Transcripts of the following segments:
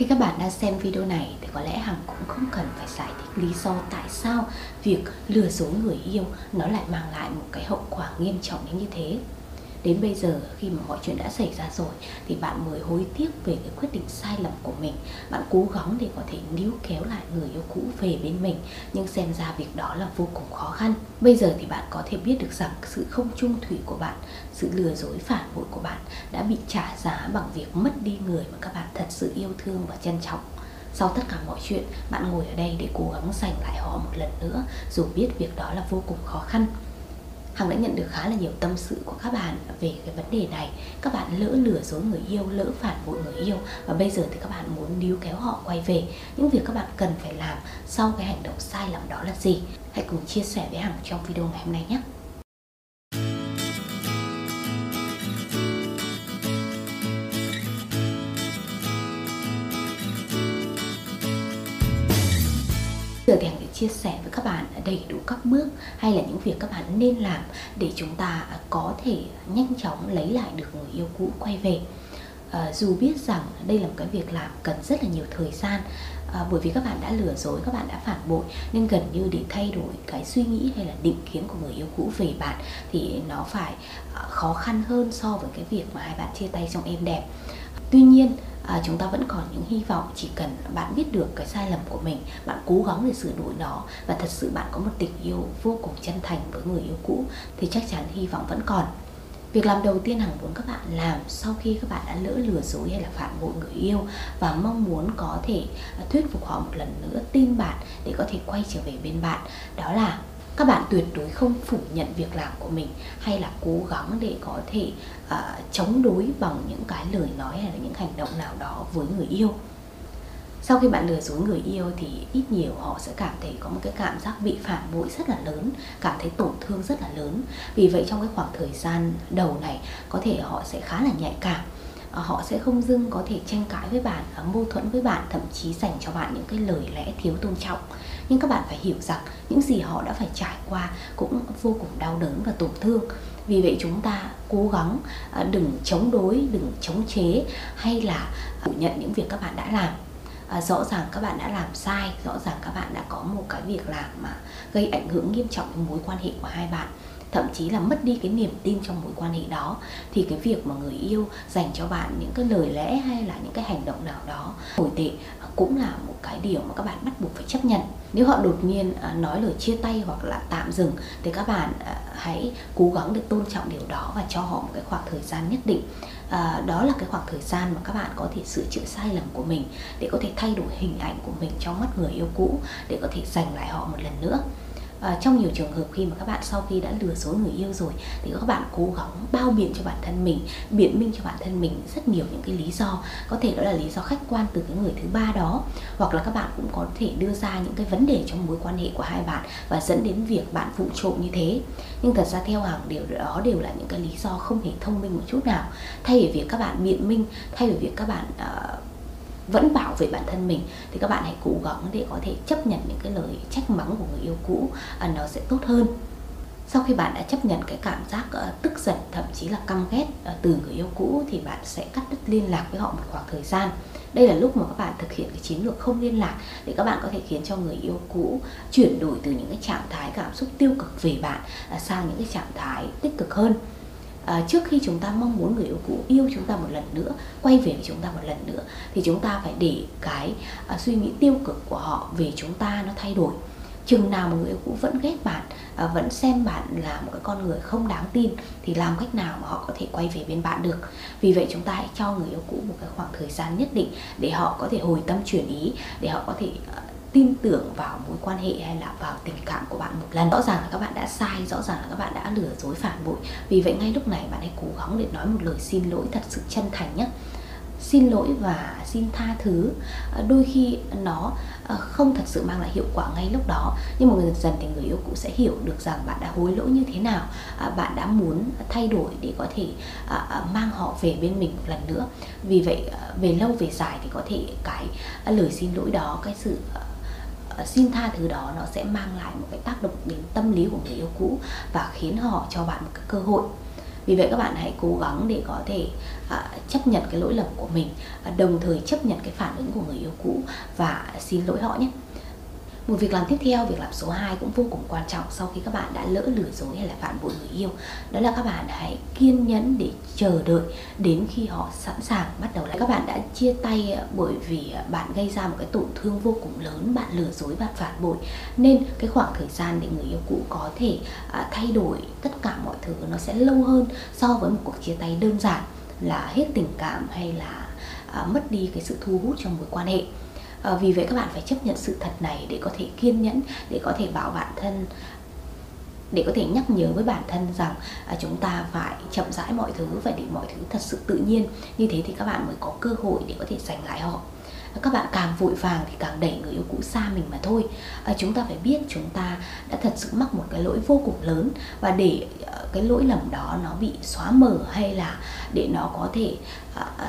Khi các bạn đã xem video này thì có lẽ Hằng cũng không cần phải giải thích lý do tại sao việc lừa dối người yêu nó lại mang lại một cái hậu quả nghiêm trọng đến như thế. Đến bây giờ khi mà mọi chuyện đã xảy ra rồi thì bạn mới hối tiếc về cái quyết định sai lầm của mình. Bạn cố gắng để có thể níu kéo lại người yêu cũ về bên mình, nhưng xem ra việc đó là vô cùng khó khăn. Bây giờ thì bạn có thể biết được rằng sự không chung thủy của bạn, sự lừa dối phản bội của bạn đã bị trả giá bằng việc mất đi người mà các bạn thật sự yêu thương và trân trọng. Sau tất cả mọi chuyện, bạn ngồi ở đây để cố gắng giành lại họ một lần nữa, dù biết việc đó là vô cùng khó khăn. Hằng đã nhận được khá là nhiều tâm sự của các bạn về cái vấn đề này. Các bạn lỡ lừa dối người yêu, lỡ phản bội người yêu, và bây giờ thì các bạn muốn níu kéo họ quay về. Những việc các bạn cần phải làm sau cái hành động sai lầm đó là gì? Hãy cùng chia sẻ với Hằng trong video ngày hôm nay nhé! Giờ thì Hằng sẽ chia sẻ với các bạn đầy đủ các bước hay là những việc các bạn nên làm để chúng ta có thể nhanh chóng lấy lại được người yêu cũ quay về. Dù biết rằng đây là một cái việc làm cần rất là nhiều thời gian, bởi vì các bạn đã lừa dối, các bạn đã phản bội, nên gần như để thay đổi cái suy nghĩ hay là định kiến của người yêu cũ về bạn thì nó phải khó khăn hơn so với cái việc mà hai bạn chia tay trong êm đẹp. Tuy nhiên, chúng ta vẫn còn những hy vọng. Chỉ cần bạn biết được cái sai lầm của mình, bạn cố gắng để sửa đổi nó, và thật sự bạn có một tình yêu vô cùng chân thành với người yêu cũ, thì chắc chắn hy vọng vẫn còn. Việc làm đầu tiên Hằng muốn các bạn làm sau khi các bạn đã lỡ lừa dối hay là phản bội người yêu và mong muốn có thể thuyết phục họ một lần nữa tin bạn để có thể quay trở về bên bạn, đó là các bạn tuyệt đối không phủ nhận việc làm của mình hay là cố gắng để có thể chống đối bằng những cái lời nói hay là những hành động nào đó với người yêu. Sau khi bạn lừa dối người yêu thì ít nhiều họ sẽ cảm thấy có một cái cảm giác bị phản bội rất là lớn, cảm thấy tổn thương rất là lớn. Vì vậy trong cái khoảng thời gian đầu này có thể họ sẽ khá là nhạy cảm. Họ sẽ không dưng có thể tranh cãi với bạn, mâu thuẫn với bạn, thậm chí dành cho bạn những cái lời lẽ thiếu tôn trọng. Nhưng các bạn phải hiểu rằng những gì họ đã phải trải qua cũng vô cùng đau đớn và tổn thương. Vì vậy chúng ta cố gắng đừng chống đối, đừng chống chế hay là phủ nhận những việc các bạn đã làm. Rõ ràng các bạn đã làm sai, rõ ràng các bạn đã có một cái việc làm mà gây ảnh hưởng nghiêm trọng đến mối quan hệ của hai bạn, thậm chí là mất đi cái niềm tin trong mối quan hệ đó, thì cái việc mà người yêu dành cho bạn những cái lời lẽ hay là những cái hành động nào đó tồi tệ cũng là một cái điều mà các bạn bắt buộc phải chấp nhận. Nếu họ đột nhiên nói lời chia tay hoặc là tạm dừng thì các bạn hãy cố gắng để tôn trọng điều đó và cho họ một cái khoảng thời gian nhất định. Đó là cái khoảng thời gian mà các bạn có thể sửa chữa sai lầm của mình, để có thể thay đổi hình ảnh của mình trong mắt người yêu cũ, để có thể giành lại họ một lần nữa. Trong nhiều trường hợp khi mà các bạn sau khi đã lừa dối người yêu rồi thì các bạn cố gắng bao biện cho bản thân mình, biện minh cho bản thân mình rất nhiều những cái lý do. Có thể đó là lý do khách quan từ cái người thứ ba đó, hoặc là các bạn cũng có thể đưa ra những cái vấn đề trong mối quan hệ của hai bạn và dẫn đến việc bạn vụng trộm như thế. Nhưng thật ra theo Hằng điều đó đều là những cái lý do không hề thông minh một chút nào. Thay vì việc các bạn biện minh, thay vì việc các bạn vẫn bảo vệ bản thân mình, thì các bạn hãy cố gắng để có thể chấp nhận những cái lời trách mắng của người yêu cũ, nó sẽ tốt hơn. Sau khi bạn đã chấp nhận cái cảm giác tức giận, thậm chí là căm ghét từ người yêu cũ, thì bạn sẽ cắt đứt liên lạc với họ một khoảng thời gian. Đây là lúc mà các bạn thực hiện cái chiến lược không liên lạc, để các bạn có thể khiến cho người yêu cũ chuyển đổi từ những cái trạng thái cảm xúc tiêu cực về bạn sang những cái trạng thái tích cực hơn. Trước khi chúng ta mong muốn người yêu cũ yêu chúng ta một lần nữa, quay về với chúng ta một lần nữa, thì chúng ta phải để cái suy nghĩ tiêu cực của họ về chúng ta nó thay đổi. Chừng nào mà người yêu cũ vẫn ghét bạn, vẫn xem bạn là một cái con người không đáng tin, thì làm cách nào mà họ có thể quay về bên bạn được. Vì vậy chúng ta hãy cho người yêu cũ một cái khoảng thời gian nhất định để họ có thể hồi tâm chuyển ý, để họ có thể tin tưởng vào mối quan hệ hay là vào tình cảm của bạn một lần. Rõ ràng là các bạn đã sai, rõ ràng là các bạn đã lừa dối phản bội. Vì vậy ngay lúc này bạn hãy cố gắng để nói một lời xin lỗi thật sự chân thành nhé. Xin lỗi và xin tha thứ đôi khi nó không thật sự mang lại hiệu quả ngay lúc đó, nhưng mà dần dần thì người yêu cũ sẽ hiểu được rằng bạn đã hối lỗi như thế nào, bạn đã muốn thay đổi để có thể mang họ về bên mình một lần nữa. Vì vậy về lâu về dài thì có thể cái lời xin lỗi đó, cái sự xin tha thứ đó nó sẽ mang lại một cái tác động đến tâm lý của người yêu cũ và khiến họ cho bạn một cái cơ hội. Vì vậy các bạn hãy cố gắng để có thể chấp nhận cái lỗi lầm của mình, đồng thời chấp nhận cái phản ứng của người yêu cũ và xin lỗi họ nhé. Một việc làm tiếp theo, việc làm số 2 cũng vô cùng quan trọng sau khi các bạn đã lỡ lừa dối hay là phản bội người yêu. Đó là các bạn hãy kiên nhẫn để chờ đợi đến khi họ sẵn sàng bắt đầu lại. Các bạn đã chia tay bởi vì bạn gây ra một cái tổn thương vô cùng lớn, bạn lừa dối, bạn phản bội. Nên cái khoảng thời gian để người yêu cũ có thể thay đổi tất cả mọi thứ nó sẽ lâu hơn so với một cuộc chia tay đơn giản là hết tình cảm hay là mất đi cái sự thu hút trong mối quan hệ. Vì vậy các bạn phải chấp nhận sự thật này để có thể kiên nhẫn, để có thể bảo bản thân, để có thể nhắc nhớ với bản thân rằng chúng ta phải chậm rãi mọi thứ, phải để mọi thứ thật sự tự nhiên. Như thế thì các bạn mới có cơ hội để có thể giành lại họ. Các bạn càng vội vàng thì càng đẩy người yêu cũ xa mình mà thôi. Chúng ta phải biết chúng ta đã thật sự mắc một cái lỗi vô cùng lớn, và để cái lỗi lầm đó nó bị xóa mờ hay là để nó có thể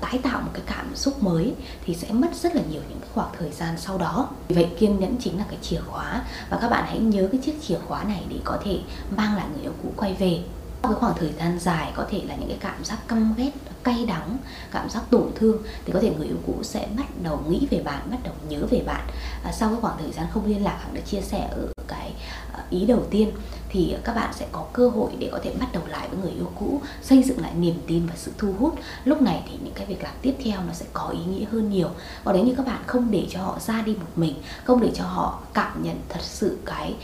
tái tạo một cái cảm xúc mới thì sẽ mất rất là nhiều những cái khoảng thời gian sau đó. Vì vậy kiên nhẫn chính là cái chìa khóa, và các bạn hãy nhớ cái chiếc chìa khóa này để có thể mang lại người yêu cũ quay về. Sau cái khoảng thời gian dài có thể là những cái cảm giác căm ghét, cay đắng, cảm giác tổn thương thì có thể người yêu cũ sẽ bắt đầu nghĩ về bạn, bắt đầu nhớ về bạn. Sau cái khoảng thời gian không liên lạc, Hằng đã chia sẻ ở cái ý đầu tiên, thì các bạn sẽ có cơ hội để có thể bắt đầu lại với người yêu cũ, xây dựng lại niềm tin và sự thu hút. Lúc này thì những cái việc làm tiếp theo nó sẽ có ý nghĩa hơn nhiều. Còn nếu như các bạn không để cho họ ra đi một mình, không để cho họ cảm nhận thật sự cái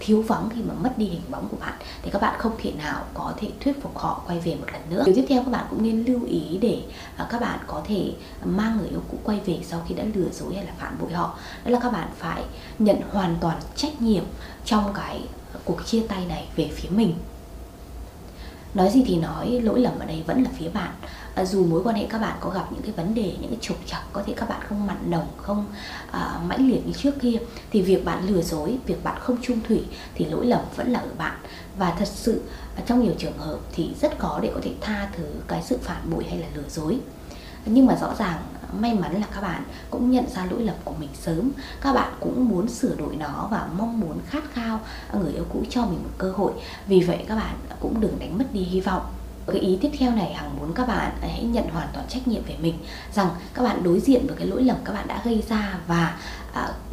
thiếu vắng khi mà mất đi hình bóng của bạn, thì các bạn không thể nào có thể thuyết phục họ quay về một lần nữa. Điều tiếp theo các bạn cũng nên lưu ý để các bạn có thể mang người yêu cũ quay về sau khi đã lừa dối hay là phản bội họ, đó là các bạn phải nhận hoàn toàn trách nhiệm trong cái cuộc chia tay này về phía mình. Nói gì thì nói, lỗi lầm ở đây vẫn là phía bạn. Dù mối quan hệ các bạn có gặp những cái vấn đề, những cái trục trặc, có thể các bạn không mặn nồng, không mãnh liệt như trước kia, thì việc bạn lừa dối, việc bạn không chung thủy thì lỗi lầm vẫn là ở bạn. Và thật sự trong nhiều trường hợp thì rất khó để có thể tha thứ cái sự phản bội hay là lừa dối. Nhưng mà rõ ràng may mắn là các bạn cũng nhận ra lỗi lầm của mình sớm, các bạn cũng muốn sửa đổi nó và mong muốn khát khao người yêu cũ cho mình một cơ hội. Vì vậy các bạn cũng đừng đánh mất đi hy vọng. Cái ý tiếp theo này, Hằng muốn các bạn hãy nhận hoàn toàn trách nhiệm về mình, rằng các bạn đối diện với cái lỗi lầm các bạn đã gây ra, và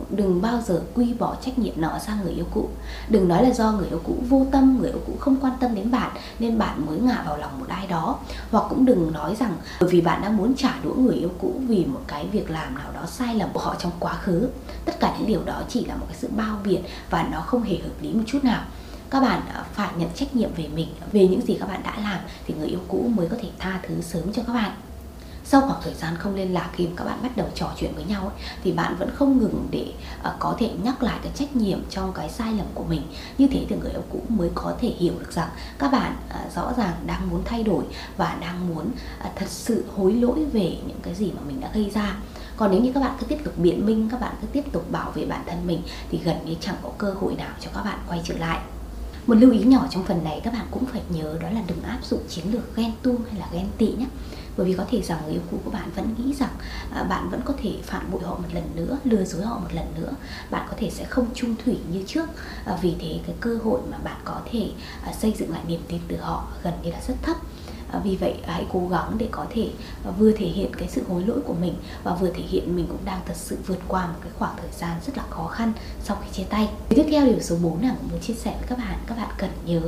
đừng bao giờ quy bỏ trách nhiệm nó sang người yêu cũ. Đừng nói là do người yêu cũ vô tâm, người yêu cũ không quan tâm đến bạn nên bạn mới ngả vào lòng một ai đó. Hoặc cũng đừng nói rằng bởi vì bạn đã muốn trả đũa người yêu cũ vì một cái việc làm nào đó sai lầm của họ trong quá khứ. Tất cả những điều đó chỉ là một cái sự bao biện và nó không hề hợp lý một chút nào. Các bạn phải nhận trách nhiệm về mình, về những gì các bạn đã làm thì người yêu cũ mới có thể tha thứ sớm cho các bạn. Sau khoảng thời gian không liên lạc, khi mà các bạn bắt đầu trò chuyện với nhau thì bạn vẫn không ngừng để có thể nhắc lại cái trách nhiệm trong cái sai lầm của mình. Như thế thì người yêu cũ mới có thể hiểu được rằng các bạn rõ ràng đang muốn thay đổi và đang muốn thật sự hối lỗi về những cái gì mà mình đã gây ra. Còn nếu như các bạn cứ tiếp tục biện minh, các bạn cứ tiếp tục bảo vệ bản thân mình thì gần như chẳng có cơ hội nào cho các bạn quay trở lại. Một lưu ý nhỏ trong phần này các bạn cũng phải nhớ, đó là đừng áp dụng chiến lược ghen tuông hay là ghen tị nhé. Bởi vì có thể rằng người yêu cũ của bạn vẫn nghĩ rằng bạn vẫn có thể phản bội họ một lần nữa, lừa dối họ một lần nữa. Bạn có thể sẽ không chung thủy như trước. Vì thế cái cơ hội mà bạn có thể xây dựng lại niềm tin từ họ gần như là rất thấp. Vì vậy hãy cố gắng để có thể vừa thể hiện cái sự hối lỗi của mình và vừa thể hiện mình cũng đang thật sự vượt qua một cái khoảng thời gian rất là khó khăn sau khi chia tay. Tiếp theo, điều số 4 là muốn chia sẻ với các bạn cần nhớ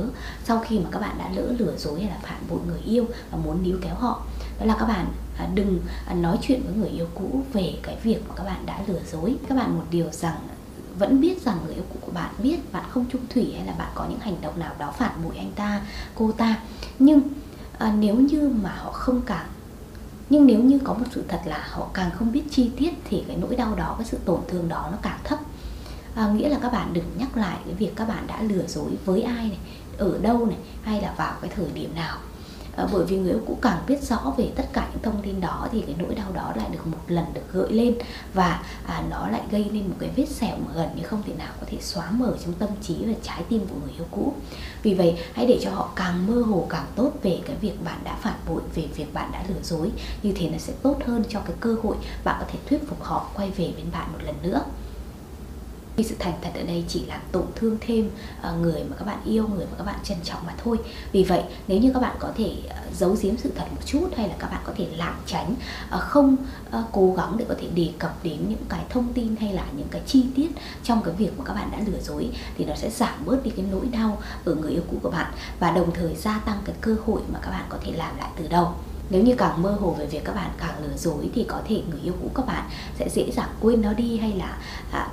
sau khi mà các bạn đã lỡ lừa dối hay là phản bội người yêu và muốn níu kéo họ, đó là các bạn đừng nói chuyện với người yêu cũ về cái việc mà các bạn đã lừa dối. Các bạn một điều rằng vẫn biết rằng người yêu cũ của bạn biết bạn không chung thủy hay là bạn có những hành động nào đó phản bội anh ta, cô ta, nhưng nếu như có một sự thật là họ càng không biết chi tiết thì cái nỗi đau đó, cái sự tổn thương đó nó càng thấp. Nghĩa là các bạn đừng nhắc lại cái việc các bạn đã lừa dối với ai này, ở đâu này, hay là vào cái thời điểm nào. Bởi vì người yêu cũ càng biết rõ về tất cả những thông tin đó thì cái nỗi đau đó lại được một lần được gợi lên, và nó lại gây nên một cái vết sẹo mà gần như không thể nào có thể xóa mở trong tâm trí và trái tim của người yêu cũ. Vì vậy hãy để cho họ càng mơ hồ càng tốt về cái việc bạn đã phản bội, về việc bạn đã lừa dối. Như thế nó sẽ tốt hơn cho cái cơ hội bạn có thể thuyết phục họ quay về bên bạn một lần nữa. Vì sự thành thật ở đây chỉ làm tổn thương thêm người mà các bạn yêu, người mà các bạn trân trọng mà thôi. Vì vậy nếu như các bạn có thể giấu giếm sự thật một chút, hay là các bạn có thể lảng tránh, không cố gắng để có thể đề cập đến những cái thông tin hay là những cái chi tiết trong cái việc mà các bạn đã lừa dối, thì nó sẽ giảm bớt đi cái nỗi đau ở người yêu cũ của bạn và đồng thời gia tăng cái cơ hội mà các bạn có thể làm lại từ đầu. Nếu như càng mơ hồ về việc các bạn càng lừa dối thì có thể người yêu cũ các bạn sẽ dễ dàng quên nó đi, hay là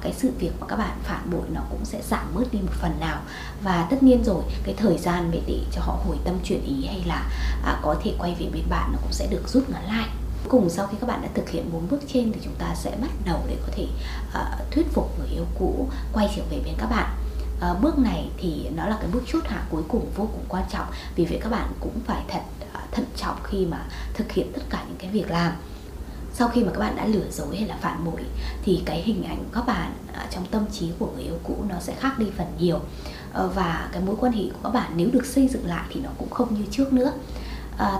cái sự việc mà các bạn phản bội nó cũng sẽ giảm bớt đi một phần nào. Và tất nhiên rồi, cái thời gian để cho họ hồi tâm chuyển ý hay là có thể quay về bên bạn nó cũng sẽ được rút ngắn lại. Cuối cùng, sau khi các bạn đã thực hiện 4 bước trên thì chúng ta sẽ bắt đầu để có thể thuyết phục người yêu cũ quay trở về bên các bạn. Bước này thì nó là cái bước chốt hạ cuối cùng vô cùng quan trọng, vì vậy các bạn cũng phải thật thận trọng khi mà thực hiện tất cả những cái việc làm. Sau khi mà các bạn đã lừa dối hay là phản bội thì cái hình ảnh của các bạn trong tâm trí của người yêu cũ nó sẽ khác đi phần nhiều, và cái mối quan hệ của các bạn nếu được xây dựng lại thì nó cũng không như trước nữa.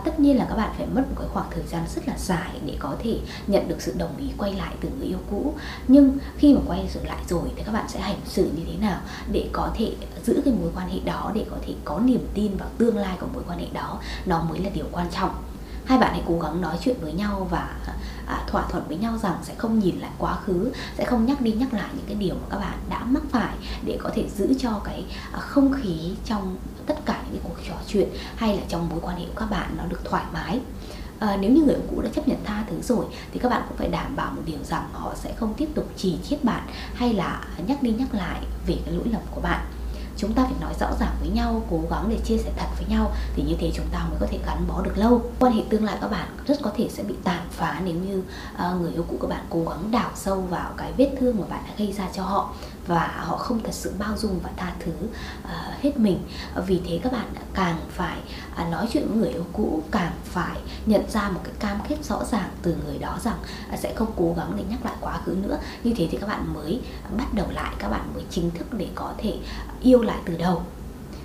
Tất nhiên là các bạn phải mất một cái khoảng thời gian rất là dài để có thể nhận được sự đồng ý quay lại từ người yêu cũ. Nhưng khi mà quay trở lại rồi thì các bạn sẽ hành xử như thế nào để có thể giữ cái mối quan hệ đó, để có thể có niềm tin vào tương lai của mối quan hệ đó, nó mới là điều quan trọng. Hai bạn hãy cố gắng nói chuyện với nhau và thỏa thuận với nhau rằng sẽ không nhìn lại quá khứ, sẽ không nhắc đi nhắc lại những cái điều mà các bạn đã mắc phải, để có thể giữ cho cái không khí trong tất cả những cái cuộc trò chuyện hay là trong mối quan hệ của các bạn nó được thoải mái. Nếu như người yêu cũ đã chấp nhận tha thứ rồi thì các bạn cũng phải đảm bảo một điều rằng họ sẽ không tiếp tục chỉ trích bạn hay là nhắc đi nhắc lại về cái lỗi lầm của bạn. Chúng ta phải nói rõ ràng với nhau, cố gắng để chia sẻ thật với nhau, thì như thế chúng ta mới có thể gắn bó được lâu. Quan hệ tương lai các bạn rất có thể sẽ bị tàn phá nếu như người yêu cũ của bạn cố gắng đào sâu vào cái vết thương mà bạn đã gây ra cho họ, và họ không thật sự bao dung và tha thứ hết mình. Vì thế các bạn càng phải nói chuyện với người yêu cũ, càng phải nhận ra một cái cam kết rõ ràng từ người đó rằng sẽ không cố gắng để nhắc lại quá khứ nữa. Như thế thì các bạn mới bắt đầu lại, các bạn mới chính thức để có thể yêu lại từ đầu.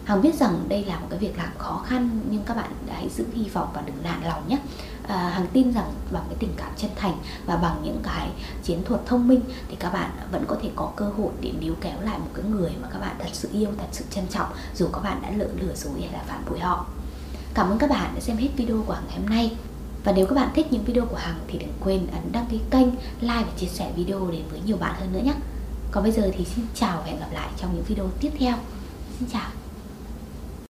Hằng biết rằng đây là một cái việc làm khó khăn, nhưng các bạn hãy giữ hy vọng và đừng nản lòng nhé. Hằng tin rằng bằng cái tình cảm chân thành và bằng những cái chiến thuật thông minh thì các bạn vẫn có thể có cơ hội để níu kéo lại một cái người mà các bạn thật sự yêu, thật sự trân trọng, dù các bạn đã lừa dối hay là phản bội họ. Cảm ơn các bạn đã xem hết video của Hằng ngày hôm nay. Và nếu các bạn thích những video của Hằng thì đừng quên ấn đăng ký kênh, like và chia sẻ video đến với nhiều bạn hơn nữa nhé. Còn bây giờ thì xin chào và hẹn gặp lại trong những video tiếp theo. Xin chào.